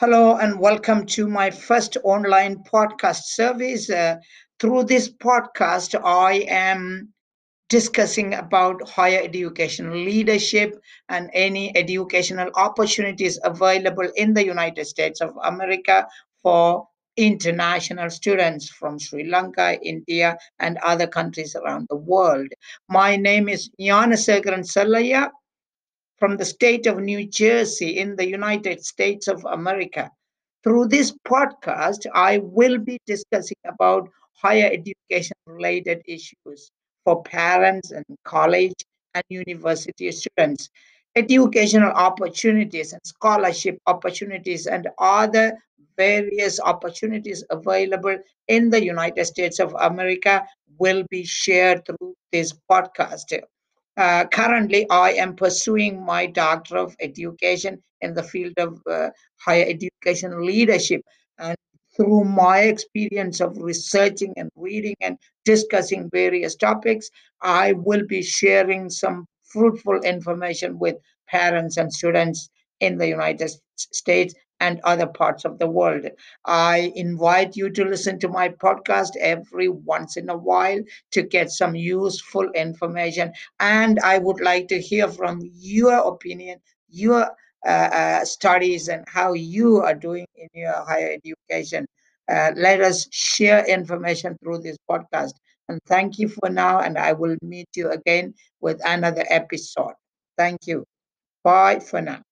Hello and welcome to my first online podcast service. Through this podcast, I am discussing about higher education leadership and any educational opportunities available in the United States of America for international students from Sri Lanka, India, and other countries around the world. My name is Yana Sagran Salaya, from the state of New Jersey in the United States of America. Through this podcast, I will be discussing about higher education-related issues for parents and college and university students, educational opportunities and scholarship opportunities and other various opportunities available in the United States of America will be shared through this podcast. Currently, I am pursuing my Doctor of Education in the field of higher education leadership. And through my experience of researching and reading and discussing various topics, I will be sharing some fruitful information with parents and students in the United States and other parts of the world. I invite you to listen to my podcast every once in a while to get some useful information. And I would like to hear from your opinion, your studies, and how you are doing in your higher education. Let us share information through this podcast. And thank you for now. And I will meet you again with another episode. Thank you. Bye for now.